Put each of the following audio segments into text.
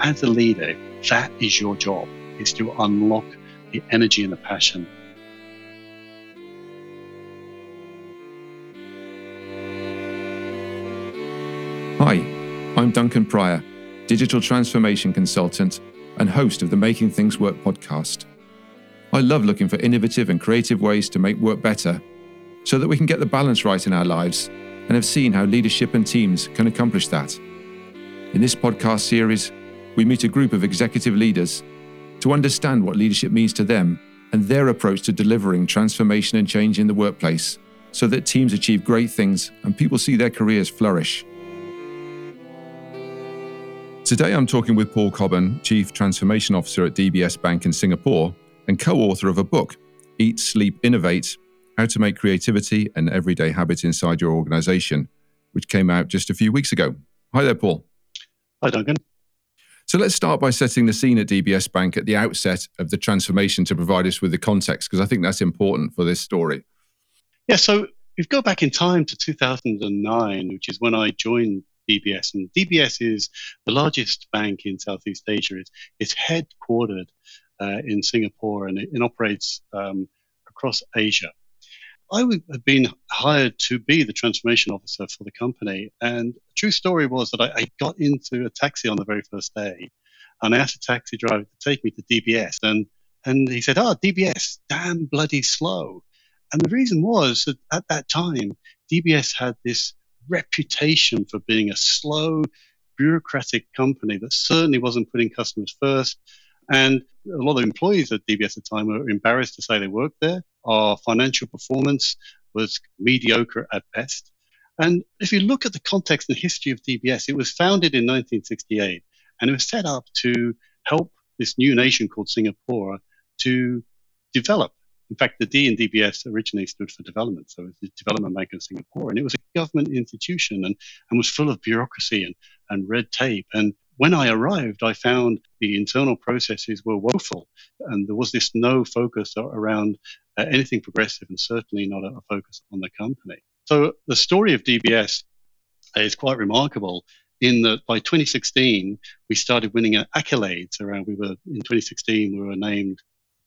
as a leader, that is your job, is to unlock the energy and the passion. Hi, I'm Duncan Pryor, digital transformation consultant and host of the Making Things Work podcast. I love looking for innovative and creative ways to make work better so that we can get the balance right in our lives, and have seen how leadership and teams can accomplish that. In this podcast series, we meet a group of executive leaders to understand what leadership means to them and their approach to delivering transformation and change in the workplace so that teams achieve great things and people see their careers flourish. Today, I'm talking with Paul Cobban, Chief Transformation Officer at DBS Bank in Singapore and co-author of a book, Eat, Sleep, Innovate, How to Make Creativity an Everyday Habit Inside Your Organization, which came out just a few weeks ago. Hi there, Paul. Hi, Duncan. So let's start by setting the scene at DBS Bank at the outset of the transformation to provide us with the context, because I think that's important for this story. Yeah, so if you go back in time to 2009, which is when I joined DBS, and DBS is the largest bank in Southeast Asia. It's headquartered in Singapore, and it operates across Asia. I had been hired to be the transformation officer for the company, and the true story was that I got into a taxi on the very first day, and I asked the taxi driver to take me to DBS, and he said, DBS, damn bloody slow. And the reason was that at that time, DBS had this reputation for being a slow, bureaucratic company that certainly wasn't putting customers first. And a lot of employees at DBS at the time were embarrassed to say they worked there. Our financial performance was mediocre at best. And if you look at the context and history of DBS, it was founded in 1968, and it was set up to help this new nation called Singapore to develop. In fact, the D in DBS originally stood for development, so it was the Development Bank of Singapore, and it was a government institution and was full of bureaucracy and red tape. And when I arrived, I found the internal processes were woeful, and there was this no focus around anything progressive, and certainly not a focus on the company. So the story of DBS is quite remarkable in that by 2016, we started winning accolades around. In 2016, we were named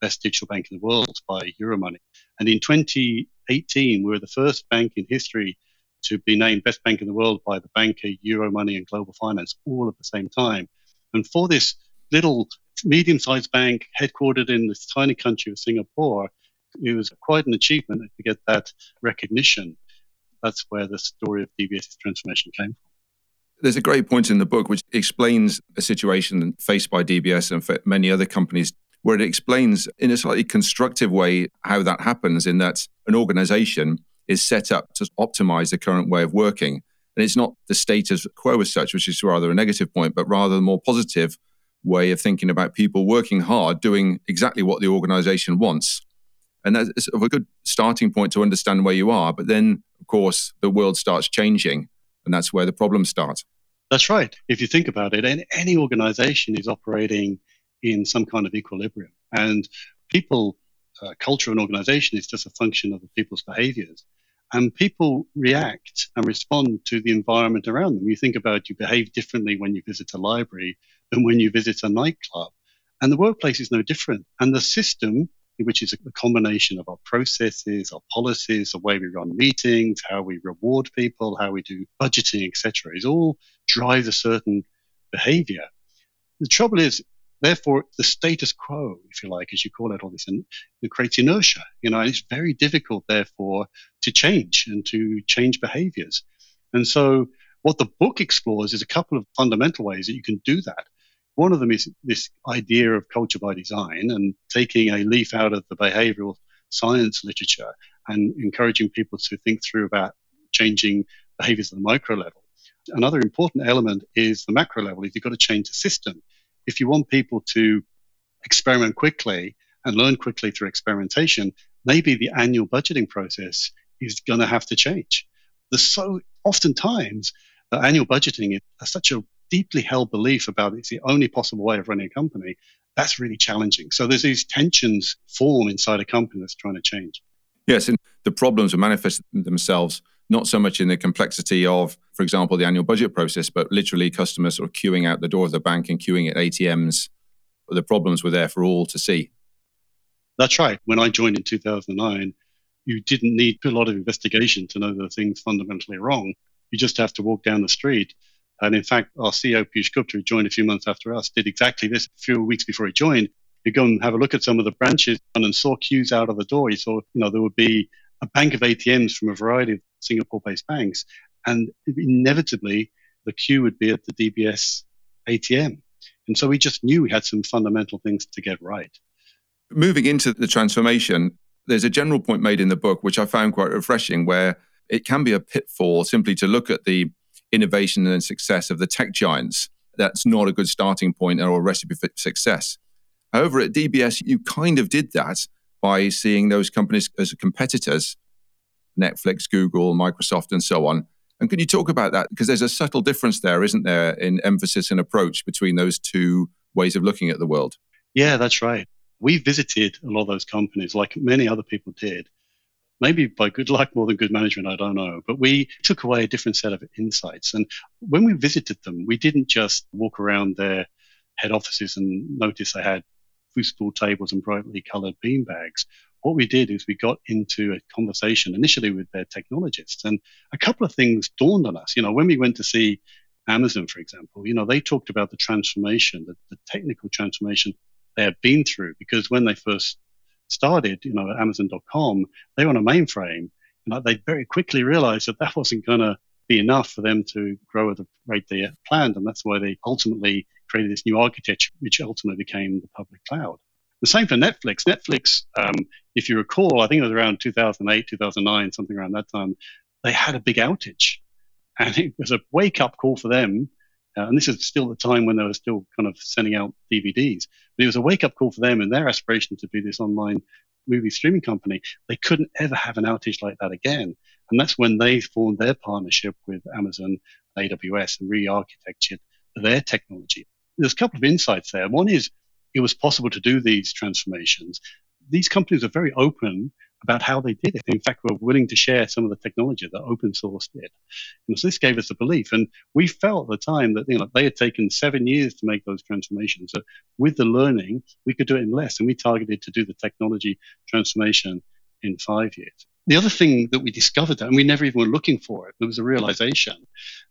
best digital bank in the world by Euromoney. And in 2018, we were the first bank in history to be named best bank in the world by The Banker, Euromoney and Global Finance, all at the same time. And for this little medium-sized bank headquartered in this tiny country of Singapore, it was quite an achievement to get that recognition. That's where the story of DBS's transformation came from. There's a great point in the book which explains a situation faced by DBS and for many other companies, where it explains in a slightly constructive way how that happens, in that an organization is set up to optimize the current way of working. And it's not the status quo as such, which is rather a negative point, but rather the more positive way of thinking about people working hard, doing exactly what the organization wants. And that's sort of a good starting point to understand where you are. But then, of course, the world starts changing, and that's where the problems start. That's right. If you think about it, any organization is operating in some kind of equilibrium. And people, culture and organization is just a function of the people's behaviors. And people react and respond to the environment around them. You think about, you behave differently when you visit a library than when you visit a nightclub. And the workplace is no different. And the system, which is a combination of our processes, our policies, the way we run meetings, how we reward people, how we do budgeting, etc., is all drives a certain behavior. The trouble is, therefore, the status quo, if you like, as you call it, all this, and it creates inertia. And it's very difficult, therefore, to change and to change behaviors. And so what the book explores is a couple of fundamental ways that you can do that. One of them is this idea of culture by design, and taking a leaf out of the behavioral science literature and encouraging people to think through about changing behaviors at the micro level. Another important element is the macro level, is you've got to change the system. If you want people to experiment quickly and learn quickly through experimentation, maybe the annual budgeting process is going to have to change. So oftentimes, the annual budgeting is such a deeply held belief about it's the only possible way of running a company. That's really challenging. So there's these tensions form inside a company that's trying to change. Yes, and the problems manifest themselves not so much in the complexity of, for example, the annual budget process, but literally customers sort of queuing out the door of the bank and queuing at ATMs. The problems were there for all to see. That's right. When I joined in 2009, you didn't need a lot of investigation to know that things fundamentally wrong. You just have to walk down the street. And in fact, our CEO, Piush Gupta, who joined a few months after us, did exactly this a few weeks before he joined. You go and have a look at some of the branches and saw queues out of the door. You saw, there would be a bank of ATMs from a variety of Singapore-based banks. And inevitably, the queue would be at the DBS ATM. And so we just knew we had some fundamental things to get right. Moving into the transformation, there's a general point made in the book, which I found quite refreshing, where it can be a pitfall simply to look at the innovation and success of the tech giants. That's not a good starting point or a recipe for success. However, at DBS, you kind of did that by seeing those companies as competitors, Netflix, Google, Microsoft, and so on. And can you talk about that? Because there's a subtle difference there, isn't there, in emphasis and approach between those two ways of looking at the world? Yeah, that's right. We visited a lot of those companies, like many other people did. Maybe by good luck more than good management, I don't know. But we took away a different set of insights. And when we visited them, we didn't just walk around their head offices and notice they had foosball tables and brightly coloured beanbags. What we did is we got into a conversation initially with their technologists, and a couple of things dawned on us. When we went to see Amazon, for example, they talked about the transformation, the technical transformation they had been through, because when they first started, Amazon.com, they were on a mainframe, and they very quickly realized that wasn't going to be enough for them to grow at the rate they had planned, and that's why they ultimately created this new architecture, which ultimately became the public cloud. The same for Netflix. Netflix, if you recall, I think it was around 2008, 2009, something around that time, they had a big outage. And it was a wake-up call for them. And this is still the time when they were still kind of sending out DVDs. But it was a wake-up call for them and their aspiration to be this online movie streaming company. They couldn't ever have an outage like that again. And that's when they formed their partnership with Amazon, AWS, and re-architected their technology. There's a couple of insights there. One is, it was possible to do these transformations. These companies are very open about how they did it. In fact, were willing to share some of the technology that open source did. And so this gave us the belief. And we felt at the time that they had taken 7 years to make those transformations. So with the learning, we could do it in less. And we targeted to do the technology transformation in 5 years. The other thing that we discovered, and we never even were looking for it, there was a realization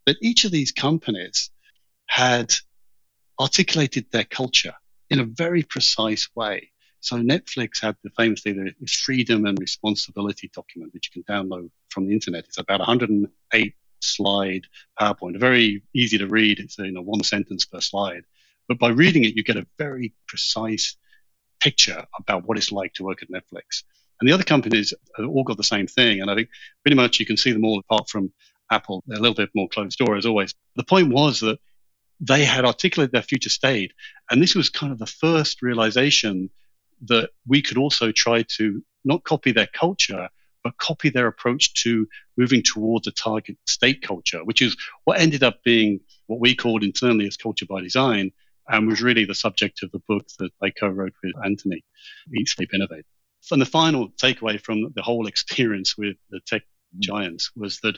that each of these companies had articulated their culture in a very precise way. So Netflix had famously this freedom and responsibility document, which you can download from the internet. It's about 108 slide PowerPoint, very easy to read. It's one sentence per slide. But by reading it, you get a very precise picture about what it's like to work at Netflix. And the other companies have all got the same thing. And I think pretty much you can see them all apart from Apple. They're a little bit more closed door as always. The point was that they had articulated their future state. And this was kind of the first realization that we could also try to not copy their culture, but copy their approach to moving towards a target state culture, which is what ended up being what we called internally as culture by design, and was really the subject of the book that I co-wrote with Anthony, Eat, Sleep, Innovate. And the final takeaway from the whole experience with the tech giants was that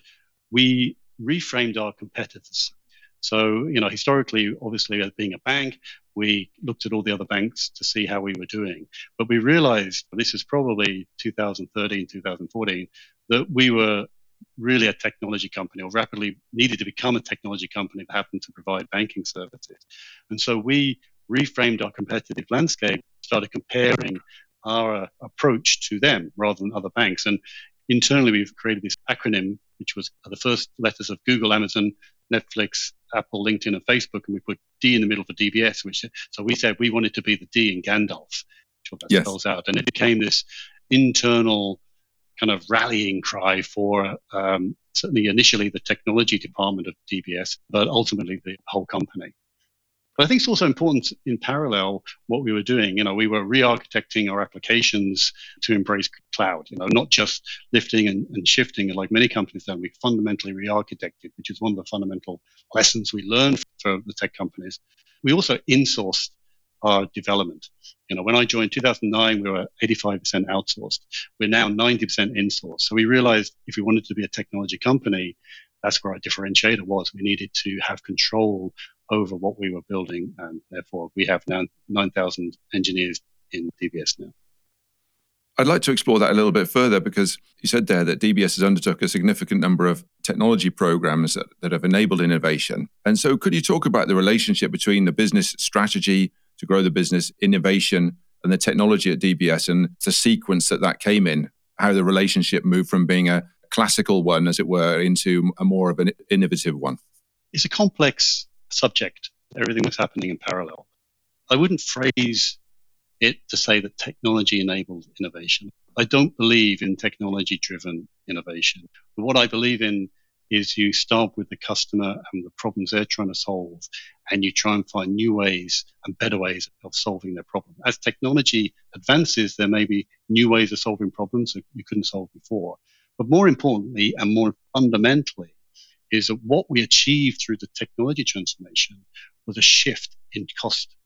we reframed our competitors. So, historically, obviously, as being a bank, we looked at all the other banks to see how we were doing. But we realized, this is probably 2013, 2014, that we were really a technology company, or rapidly needed to become a technology company that happened to provide banking services. And so we reframed our competitive landscape, started comparing our approach to them rather than other banks. And internally, we've created this acronym, which was the first letters of Google, Amazon, Netflix, Apple, LinkedIn, and Facebook, and we put D in the middle for DBS, so we said we wanted to be the D in Gandalf, which what that spells out. And it became this internal kind of rallying cry for certainly initially the technology department of DBS, but ultimately the whole company. But I think it's also important in parallel what we were doing. We were re-architecting our applications to embrace cloud, not just lifting and shifting like many companies done. We fundamentally re-architected, which is one of the fundamental lessons we learned from the tech companies. We also insourced our development. You know, when I joined 2009, we were 85% outsourced. We're now 90% insourced. So we realized if we wanted to be a technology company, that's where our differentiator was. We needed to have control over what we were building, and therefore we have now 9,000 engineers in DBS now. I'd like to explore that a little bit further, because you said there that DBS has undertook a significant number of technology programs that have enabled innovation. And so could you talk about the relationship between the business strategy to grow the business, innovation, and the technology at DBS, and the sequence that came in, how the relationship moved from being a classical one, as it were, into a more of an innovative one? It's a complex subject. Everything was happening in parallel. I wouldn't phrase it to say that technology enabled innovation. I don't believe in technology-driven innovation. But what I believe in is you start with the customer and the problems they're trying to solve, and you try and find new ways and better ways of solving their problem. As technology advances, there may be new ways of solving problems that you couldn't solve before. But more importantly and more fundamentally is that what we achieved through the technology transformation was a shift in cost.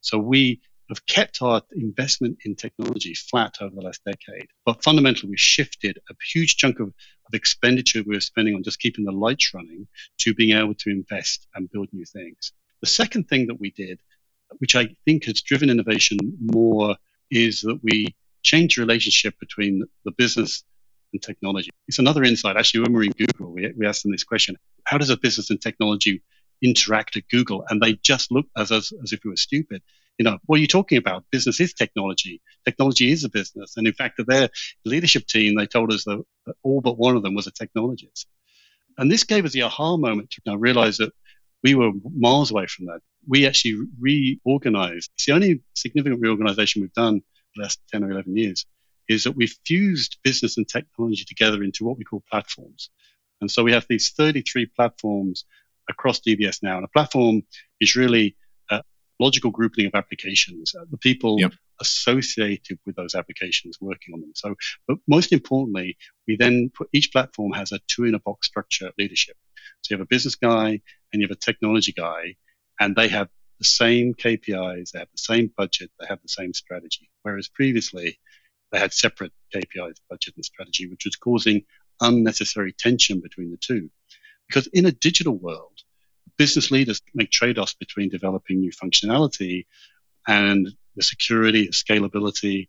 So we have kept our investment in technology flat over the last decade, but fundamentally we've shifted a huge chunk of expenditure we were spending on just keeping the lights running to being able to invest and build new things. The second thing that we did, which I think has driven innovation more, is that we changed the relationship between the business and technology. It's another insight. Actually, when we were in Google, we asked them this question: how does a business and technology interact at Google? And they just looked at us as if we were stupid. You know, what are you talking about? Business is technology. Technology is a business. And in fact, their leadership team, they told us that all but one of them was a technologist. And this gave us the aha moment to realize that we were miles away from that. We actually reorganized. It's the only significant reorganization we've done the last 10 or 11 years, is that we've fused business and technology together into what we call platforms. And so we have these 33 platforms across DBS now. And a platform is really logical grouping of applications, the people associated with those applications working on them. So, but most importantly, we then put each platform has a two-in-a-box structure of leadership. So you have a business guy and you have a technology guy, and they have the same KPIs, they have the same budget, they have the same strategy. Whereas previously, they had separate KPIs, budget and strategy, which was causing unnecessary tension between the two. Because in a digital world, business leaders make trade-offs between developing new functionality and the security, scalability,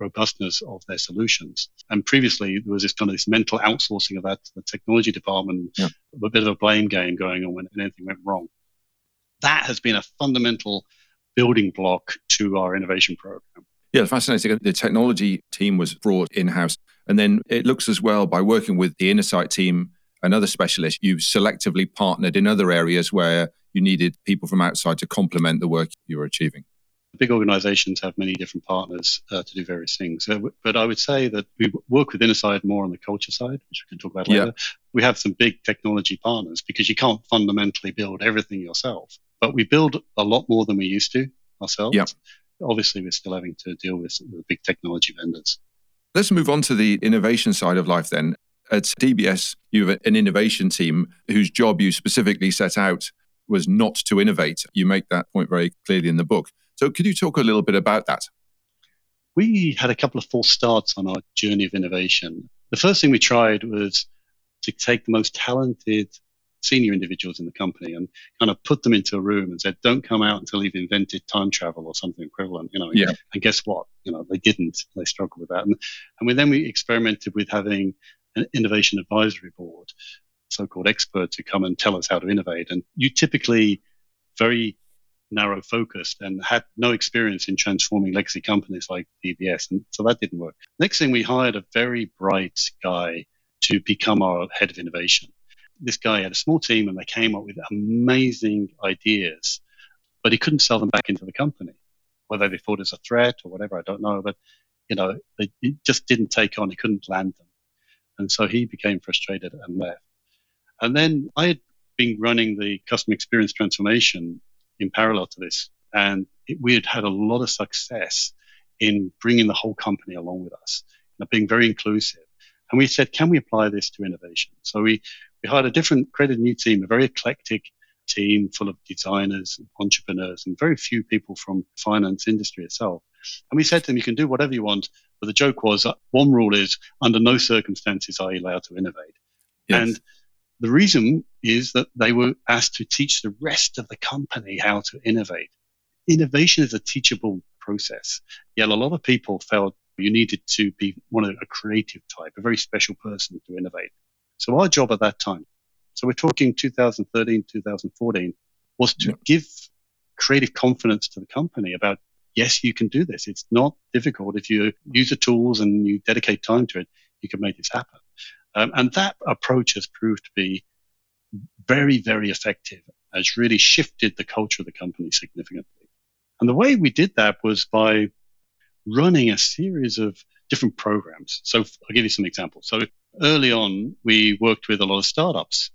robustness of their solutions. And previously, there was this kind of this mental outsourcing of that to the technology department, a bit of a blame game going on when anything went wrong. That has been a fundamental building block to our innovation program. Yeah, fascinating. The technology team was brought in-house. And then it looks as well, by working with the InnoSight team, another specialist, you've selectively partnered in other areas where you needed people from outside to complement the work you were achieving. Big organizations have many different partners to do various things. But I would say that we work with InnoSight more on the culture side, which we can talk about later. We have some big technology partners because you can't fundamentally build everything yourself. But we build a lot more than we used to ourselves. Yeah. Obviously, we're still having to deal with the big technology vendors. Let's move on to the innovation side of life then. At DBS, you have an innovation team whose job you specifically set out was not to innovate. You make that point very clearly in the book. So could you talk a little bit about that? We had a couple of false starts on our journey of innovation. The first thing we tried was to take the most talented senior individuals in the company and kind of put them into a room and said, don't come out until you've invented time travel or something equivalent, And guess what? You know, they didn't. They struggled with that. And then we experimented with having an innovation advisory board, so-called experts who come and tell us how to innovate. And you typically very narrow focused and had no experience in transforming legacy companies like DBS. And so that didn't work. Next thing, we hired a very bright guy to become our head of innovation. This guy had a small team and they came up with amazing ideas, but he couldn't sell them back into the company, whether they thought it was a threat or whatever, I don't know, but it just didn't take on, he couldn't land them. And so he became frustrated and left. And then I had been running the customer experience transformation in parallel to this, and we had had a lot of success in bringing the whole company along with us, being very inclusive. And we said, can we apply this to innovation? So we hired created a new team, a very eclectic team full of designers and entrepreneurs and very few people from finance industry itself. And we said to him, you can do whatever you want. But the joke was, one rule is, under no circumstances are you allowed to innovate. Yes. And the reason is that they were asked to teach the rest of the company how to innovate. Innovation is a teachable process. Yet a lot of people felt you needed to be one of a creative type, a very special person to innovate. So our job at that time, so we're talking 2013, 2014, was to give creative confidence to the company about, yes, you can do this. It's not difficult. If you use the tools and you dedicate time to it, you can make this happen. And that approach has proved to be very, very effective, has really shifted the culture of the company significantly. And the way we did that was by running a series of different programs. So I'll give you some examples. So early on, we worked with a lot of startups,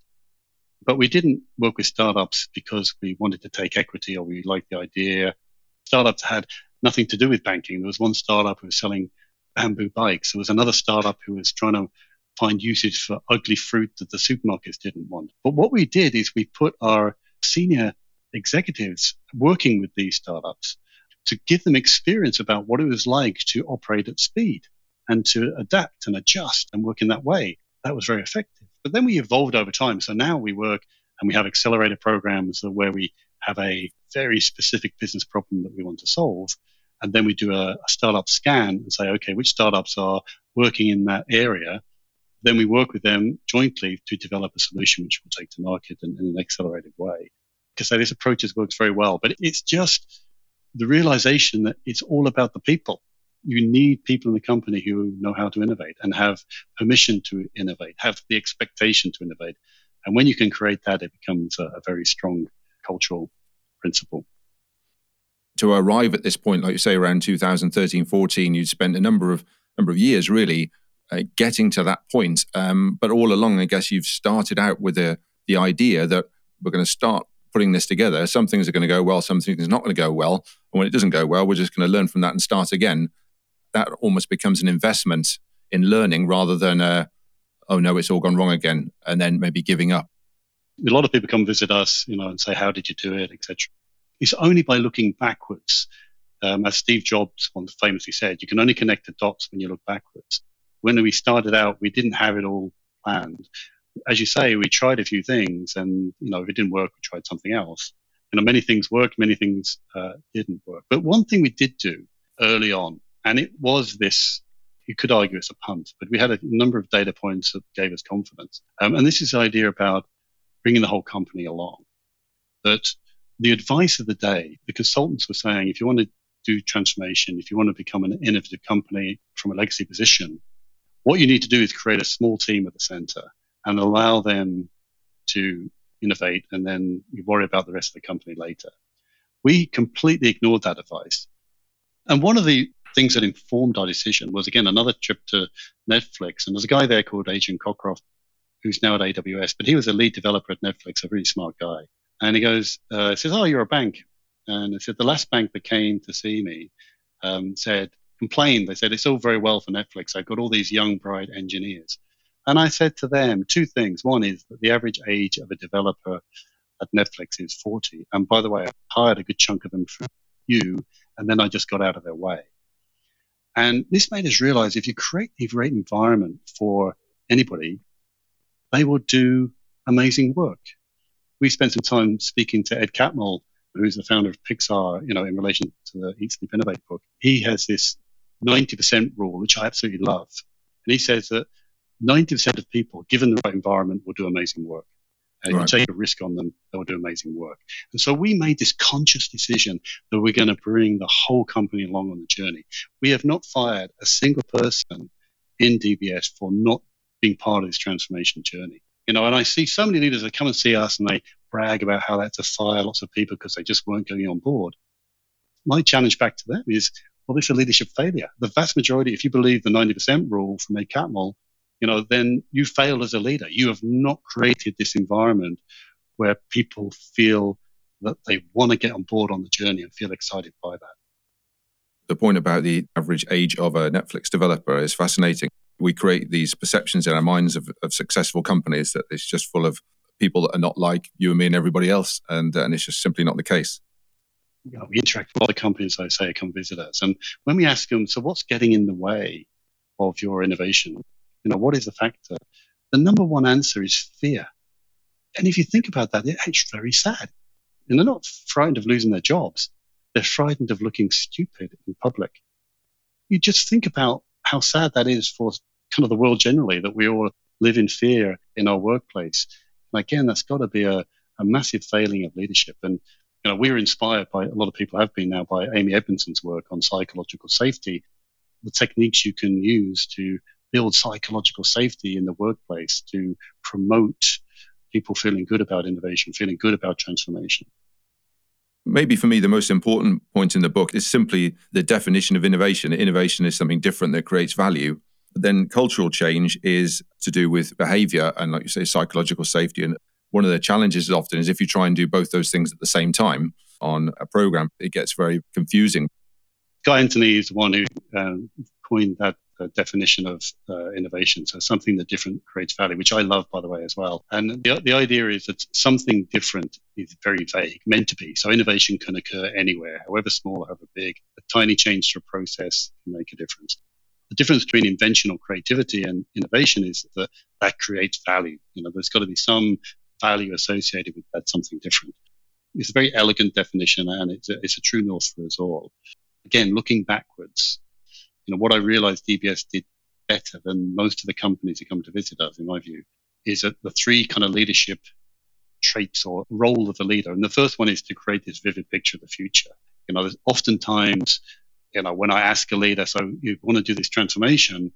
but we didn't work with startups because we wanted to take equity or we liked the idea. Startups had nothing to do with banking. There was one startup who was selling bamboo bikes. There was another startup who was trying to find usage for ugly fruit that the supermarkets didn't want. But what we did is we put our senior executives working with these startups to give them experience about what it was like to operate at speed and to adapt and adjust and work in that way. That was very effective. But then we evolved over time. So now we work and we have accelerator programs where we have a very specific business problem that we want to solve. And then we do a startup scan and say, okay, which startups are working in that area? Then we work with them jointly to develop a solution which we'll take to market in an accelerated way. Because so this approach has worked very well, but it's just the realization that it's all about the people. You need people in the company who know how to innovate and have permission to innovate, have the expectation to innovate. And when you can create that, it becomes a very strong cultural principle. To arrive at this point, like you say, around 2013, 14, you'd spent a number of years really getting to that point. But all along, I guess you've started out with the idea that we're going to start putting this together. Some things are going to go well, some things are not going to go well. And when it doesn't go well, we're just going to learn from that and start again. That almost becomes an investment in learning rather than, oh no, it's all gone wrong again, and then maybe giving up. A lot of people come visit us, and say, how did you do it, etc. It's only by looking backwards. As Steve Jobs once famously said, you can only connect the dots when you look backwards. When we started out, we didn't have it all planned. As you say, we tried a few things and, if it didn't work, we tried something else. Many things worked, many things didn't work. But one thing we did do early on, and it was this, you could argue it's a punt, but we had a number of data points that gave us confidence. And this is the idea about bringing the whole company along. That the advice of the day, the consultants were saying, if you want to do transformation, if you want to become an innovative company from a legacy position, what you need to do is create a small team at the center and allow them to innovate, and then you worry about the rest of the company later. We completely ignored that advice. And one of the things that informed our decision was, again, another trip to Netflix. And there's a guy there called Adrian Cockroft, who's now at AWS, but he was a lead developer at Netflix, a really smart guy. And he goes, says, oh, you're a bank. And I said, the last bank that came to see me complained. They said, it's all very well for Netflix. I've got all these young, bright engineers. And I said to them two things. One is that the average age of a developer at Netflix is 40. And by the way, I hired a good chunk of them from you, and then I just got out of their way. And this made us realize if you create the right environment for anybody, they will do amazing work. We spent some time speaking to Ed Catmull, who's the founder of Pixar, in relation to the Eat, Sleep, Innovate book. He has this 90% rule, which I absolutely love. And he says that 90% of people, given the right environment, will do amazing work. And if you take a risk on them, they'll do amazing work. And so we made this conscious decision that we're going to bring the whole company along on the journey. We have not fired a single person in DBS for not being part of this transformation journey. And I see so many leaders that come and see us and they brag about how they had to fire lots of people because they just weren't going on board. My challenge back to them is, well, this is a leadership failure. The vast majority, if you believe the 90% rule from Ed Catmull, then you failed as a leader. You have not created this environment where people feel that they want to get on board on the journey and feel excited by that. The point about the average age of a Netflix developer is fascinating. We create these perceptions in our minds of successful companies that it's just full of people that are not like you and me and everybody else, and it's just simply not the case. we interact with a lot of companies, I say, come visit us. And when we ask them, so what's getting in the way of your innovation? What is the factor? The number one answer is fear. And if you think about that, it's very sad. And they're not frightened of losing their jobs. They're frightened of looking stupid in public. You just think about how sad that is for kind of the world generally, that we all live in fear in our workplace. And again, that's got to be a massive failing of leadership. And we were inspired by, a lot of people have been now, by Amy Edmondson's work on psychological safety, the techniques you can use to build psychological safety in the workplace to promote people feeling good about innovation, feeling good about transformation. Maybe for me, the most important point in the book is simply the definition of innovation. Innovation is something different that creates value. But then cultural change is to do with behavior and, like you say, psychological safety. And one of the challenges often is if you try and do both those things at the same time on a program, it gets very confusing. Guy Anthony is the one who coined that definition of innovation. So something that different creates value, which I love, by the way, as well. And the idea is that something different is very vague, meant to be. So innovation can occur anywhere, however small or however big. A tiny change to a process can make a difference. The difference between invention or creativity and innovation is that creates value. There's got to be some value associated with that something different. It's a very elegant definition, and it's a true north for us all. Again, looking backwards, what I realized DBS did better than most of the companies who come to visit us, in my view, is that the three kind of leadership traits or role of the leader. And the first one is to create this vivid picture of the future. There's oftentimes, when I ask a leader, so you want to do this transformation,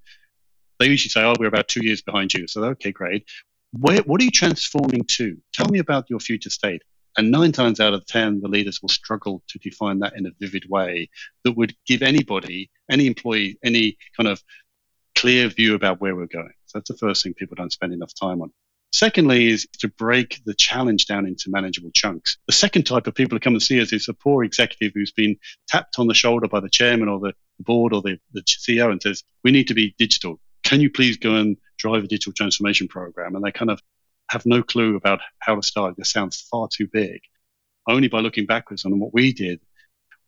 they usually say, we're about 2 years behind you. So, okay, great. What are you transforming to? Tell me about your future state. And 9 times out of 10, the leaders will struggle to define that in a vivid way that would give anybody, any employee, any kind of clear view about where we're going. So that's the first thing people don't spend enough time on. Secondly is to break the challenge down into manageable chunks. The second type of people who come and see us is a poor executive who's been tapped on the shoulder by the chairman or the board or the CEO and says, we need to be digital. Can you please go and drive a digital transformation program? And they kind of have no clue about how to start. This sounds far too big. Only by looking backwards on what we did,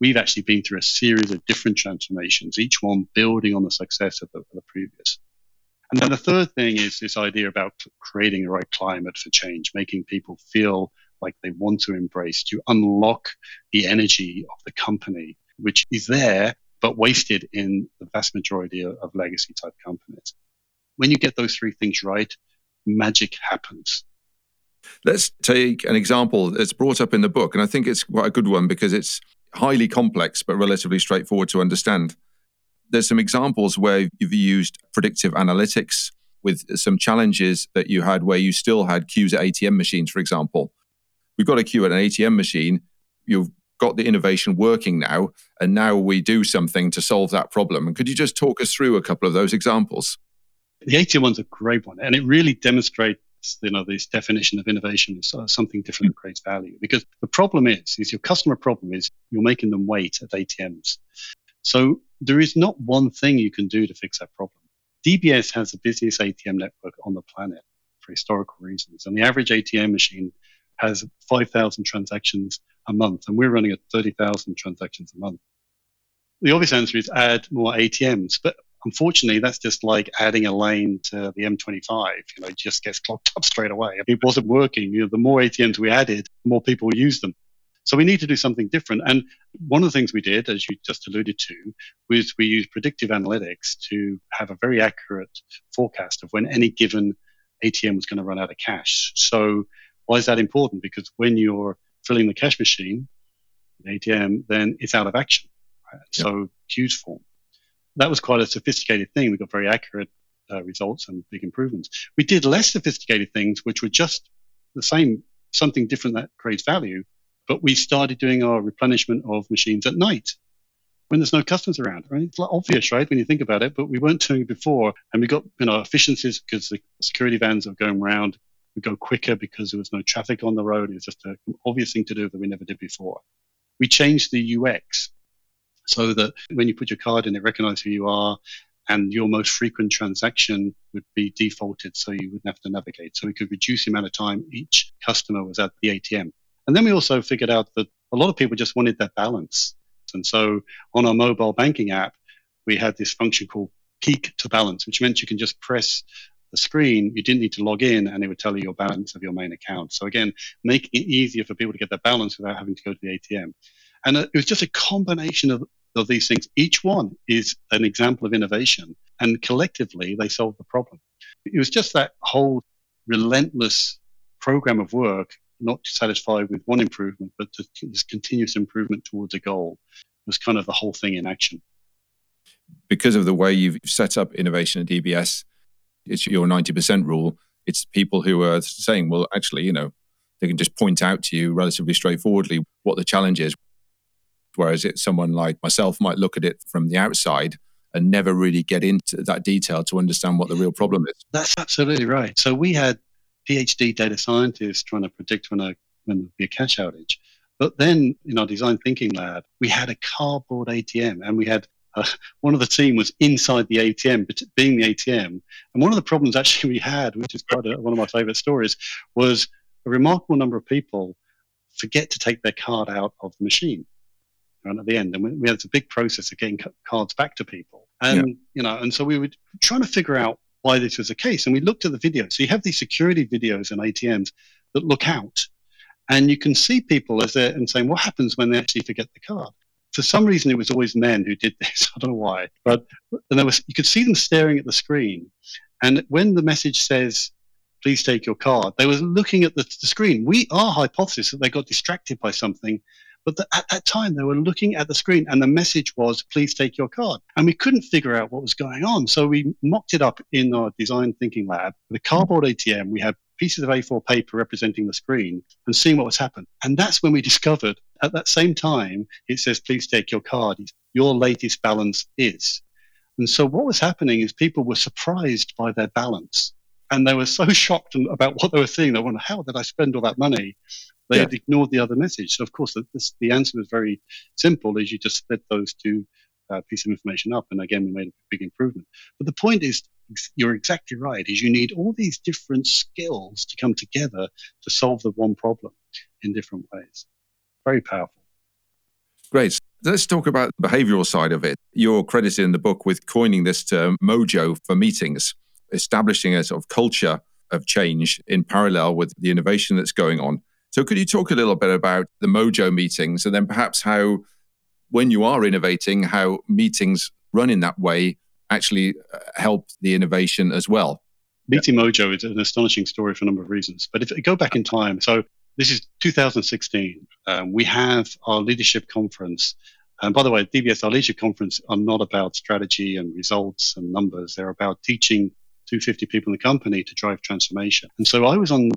we've actually been through a series of different transformations, each one building on the success of the previous. And then the third thing is this idea about creating the right climate for change, making people feel like they want to embrace, to unlock the energy of the company, which is there, but wasted in the vast majority of legacy type companies. When you get those three things right, magic happens. Let's take an example that's brought up in the book, and I think it's quite a good one because it's highly complex but relatively straightforward to understand. There's some examples where you've used predictive analytics with some challenges that you had where you still had queues at ATM machines, for example. We've got a queue at an ATM machine. You've got the innovation working now, and now we do something to solve that problem. And could you just talk us through a couple of those examples? The ATM one's a great one, and it really demonstrates, this definition of innovation is something different that creates value. Because the problem is your customer problem is you're making them wait at ATMs. So there is not one thing you can do to fix that problem. DBS has the busiest ATM network on the planet for historical reasons, and the average ATM machine has 5,000 transactions a month, and we're running at 30,000 transactions a month. The obvious answer is add more ATMs, but unfortunately, that's just like adding a lane to the M25. It just gets clogged up straight away. It wasn't working. The more ATMs we added, the more people used them. So we need to do something different. And one of the things we did, as you just alluded to, was we used predictive analytics to have a very accurate forecast of when any given ATM was going to run out of cash. So why is that important? Because when you're filling the cash machine, the ATM, then it's out of action. Right? Yep. So queues form. That was quite a sophisticated thing. We got very accurate results and big improvements. We did less sophisticated things, which were just the same, something different that creates value. But we started doing our replenishment of machines at night when there's no customers around. Right? It's obvious, right, when you think about it, but we weren't doing it before. And we got efficiencies because the security vans were going around. We go quicker because there was no traffic on the road. It was just an obvious thing to do that we never did before. We changed the UX. So that when you put your card in, it recognizes who you are, and your most frequent transaction would be defaulted, so you wouldn't have to navigate. So we could reduce the amount of time each customer was at the ATM. And then we also figured out that a lot of people just wanted that balance. And so on our mobile banking app, we had this function called Peak to Balance, which meant you can just press the screen. You didn't need to log in, and it would tell you your balance of your main account. So again, making it easier for people to get their balance without having to go to the ATM. And it was just a combination of these things. Each one is an example of innovation, and collectively they solved the problem. It was just that whole relentless program of work, not satisfied with one improvement, but this continuous improvement towards a goal was kind of the whole thing in action. Because of the way you've set up innovation at DBS, it's your 90% rule. It's people who are saying, well, actually, they can just point out to you relatively straightforwardly what the challenge is. Whereas someone like myself might look at it from the outside and never really get into that detail to understand what the real problem is. That's absolutely right. So we had PhD data scientists trying to predict when there'd be a cash outage. But then in our design thinking lab, we had a cardboard ATM, and we had one of the team was inside the ATM, being the ATM. And one of the problems actually we had, which is quite one of my favorite stories, was a remarkable number of people forget to take their card out of the machine right at the end. And we had this big process of getting cards back to people. And, and so we were trying to figure out why this was the case. And we looked at the video. So you have these security videos in ATMs that look out, and you can see people as they're and saying, what happens when they actually forget the card? For some reason, it was always men who did this. I don't know why. But you could see them staring at the screen. And when the message says, please take your card, they were looking at the screen. Our hypothesis that they got distracted by something. But at that time, they were looking at the screen, and the message was, please take your card. And we couldn't figure out what was going on. So we mocked it up in our design thinking lab. With a cardboard ATM, we had pieces of A4 paper representing the screen and seeing what was happening. And that's when we discovered, at that same time, it says, please take your card. Your latest balance is. And so what was happening is people were surprised by their balance. And they were so shocked about what they were seeing. They wondered, how did I spend all that money? They had ignored the other message. So, of course, the answer was very simple, is you just split those two pieces of information up. And again, we made a big improvement. But the point is, you're exactly right, is you need all these different skills to come together to solve the one problem in different ways. Very powerful. Great. Let's talk about the behavioral side of it. You're credited in the book with coining this term mojo for meetings, establishing a sort of culture of change in parallel with the innovation that's going on. So could you talk a little bit about the mojo meetings, and then perhaps how, when you are innovating, how meetings run in that way actually help the innovation as well? Meeting mojo is an astonishing story for a number of reasons. But if I go back in time, so this is 2016. We have our leadership conference. And by the way, DBS, our leadership conference are not about strategy and results and numbers. They're about teaching 250 people in the company to drive transformation. And so I was on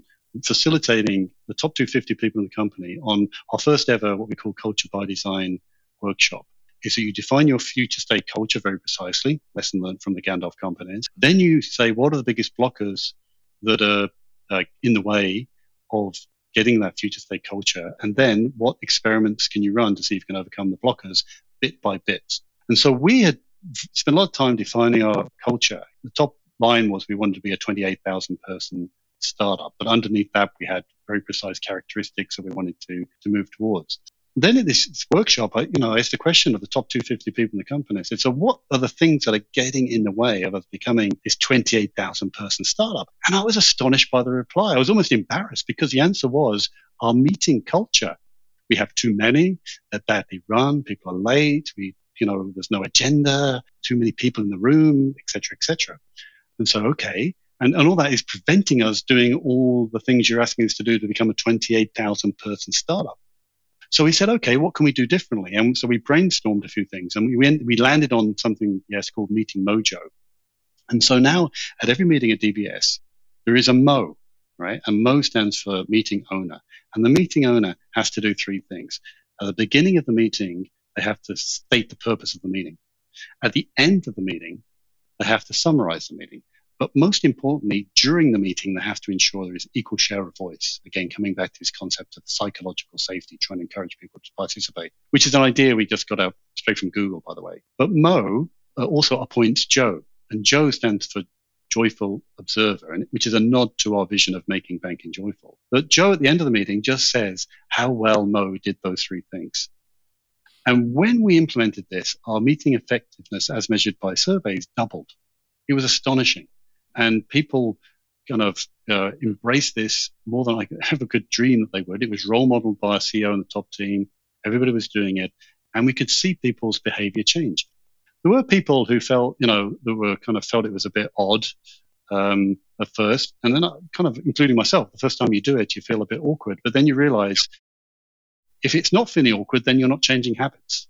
facilitating the top 250 people in the company on our first ever what we call culture by design workshop. Is that you define your future state culture very precisely, lesson learned from the Gandalf components. Then you say, what are the biggest blockers that are in the way of getting that future state culture? And then what experiments can you run to see if you can overcome the blockers bit by bit? And so we had spent a lot of time defining our culture. The top line was we wanted to be a 28,000 person startup. But underneath that, we had very precise characteristics that we wanted to move towards. Then at this workshop, I asked the question of the top 250 people in the company. I said, so what are the things that are getting in the way of us becoming this 28,000 person startup? And I was astonished by the reply. I was almost embarrassed because the answer was our meeting culture. We have too many, they're badly run, people are late, there's no agenda, too many people in the room, et cetera, et cetera. And so, okay. And all that is preventing us doing all the things you're asking us to do to become a 28,000 person startup. So we said, okay, what can we do differently? And so we brainstormed a few things, and we landed on something called Meeting Mojo. And so now at every meeting at DBS, there is a Mo, right? And Mo stands for meeting owner. And the meeting owner has to do three things. At the beginning of the meeting, they have to state the purpose of the meeting. At the end of the meeting, they have to summarize the meeting. But most importantly, during the meeting, they have to ensure there is equal share of voice. Again, coming back to this concept of psychological safety, trying to encourage people to participate, which is an idea we just got out straight from Google, by the way. But Mo also appoints Joe, and Joe stands for joyful observer, and which is a nod to our vision of making banking joyful. But Joe, at the end of the meeting, just says how well Mo did those three things. And when we implemented this, our meeting effectiveness, as measured by surveys, doubled. It was astonishing. And people kind of embraced this more than I ever could dream that they would. It was role modeled by our CEO and the top team. Everybody was doing it. And we could see people's behavior change. There were people who felt, felt it was a bit odd at first. And then including myself, the first time you do it, you feel a bit awkward. But then you realize if it's not feeling awkward, then you're not changing habits.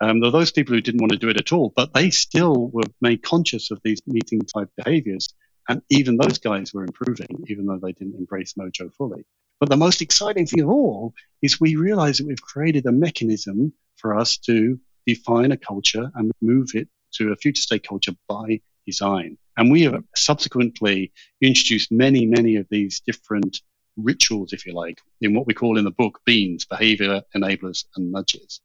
There are those people who didn't want to do it at all, but they still were made conscious of these meeting-type behaviors. And even those guys were improving, even though they didn't embrace Mojo fully. But the most exciting thing of all is we realize that we've created a mechanism for us to define a culture and move it to a future state culture by design. And we have subsequently introduced many, many of these different rituals, if you like, in what we call in the book BEANs, behavior enablers and nudges.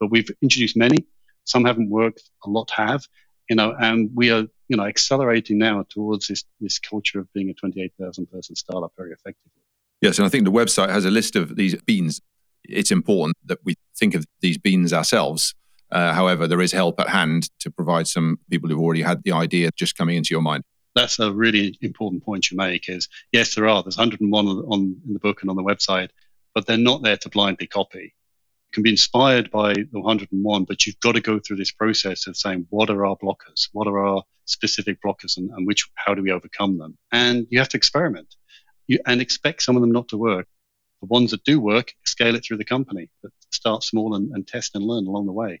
But we've introduced many. Some haven't worked, a lot have, and we are, accelerating now towards this culture of being a 28,000 person startup very effectively. Yes, and I think the website has a list of these BEANs. It's important that we think of these BEANs ourselves. However, there is help at hand to provide some people who've already had the idea just coming into your mind. That's a really important point you make is, yes, there are. There's 101 in the book and on the website, but they're not there to blindly copy. You can be inspired by the 101, but you've got to go through this process of saying, what are our blockers? What are our specific blockers and how do we overcome them? And you have to experiment and expect some of them not to work. The ones that do work, scale it through the company, but start small and test and learn along the way.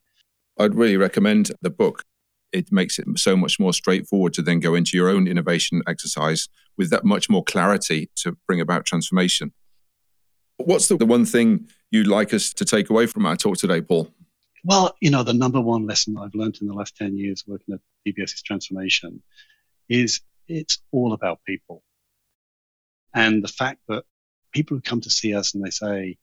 I'd really recommend the book. It makes it so much more straightforward to then go into your own innovation exercise with that much more clarity to bring about transformation. What's the one thing you'd like us to take away from our talk today, Paul? Well, the number one lesson I've learned in the last 10 years working at DBS's transformation is it's all about people. And the fact that people who come to see us and they say,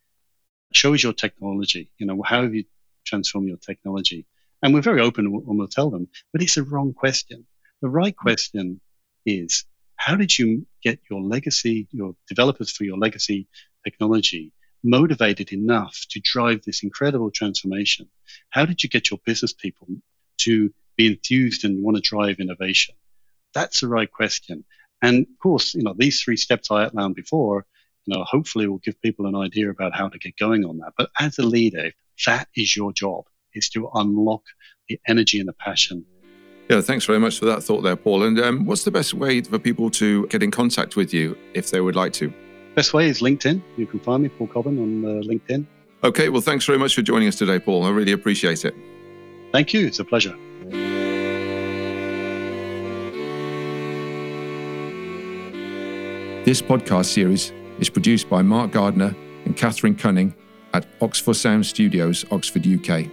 show us your technology, how have you transformed your technology? And we're very open when we'll tell them, but it's the wrong question. The right question is, how did you get your legacy, your developers for your legacy technology motivated enough to drive this incredible transformation? How did you get your business people to be enthused and want to drive innovation? That's the right question. And of course, these three steps I outlined before, hopefully will give people an idea about how to get going on that. But as a leader, that is your job. Is to unlock the energy and the passion. Yeah, thanks very much for that thought there, Paul. And what's the best way for people to get in contact with you if they would like to? Best way is LinkedIn. You can find me, Paul Cobban, on LinkedIn. Okay, well, thanks very much for joining us today, Paul. I really appreciate it. Thank you. It's a pleasure. This podcast series is produced by Mark Gardner and Catherine Cunning at Oxford Sound Studios, Oxford, UK.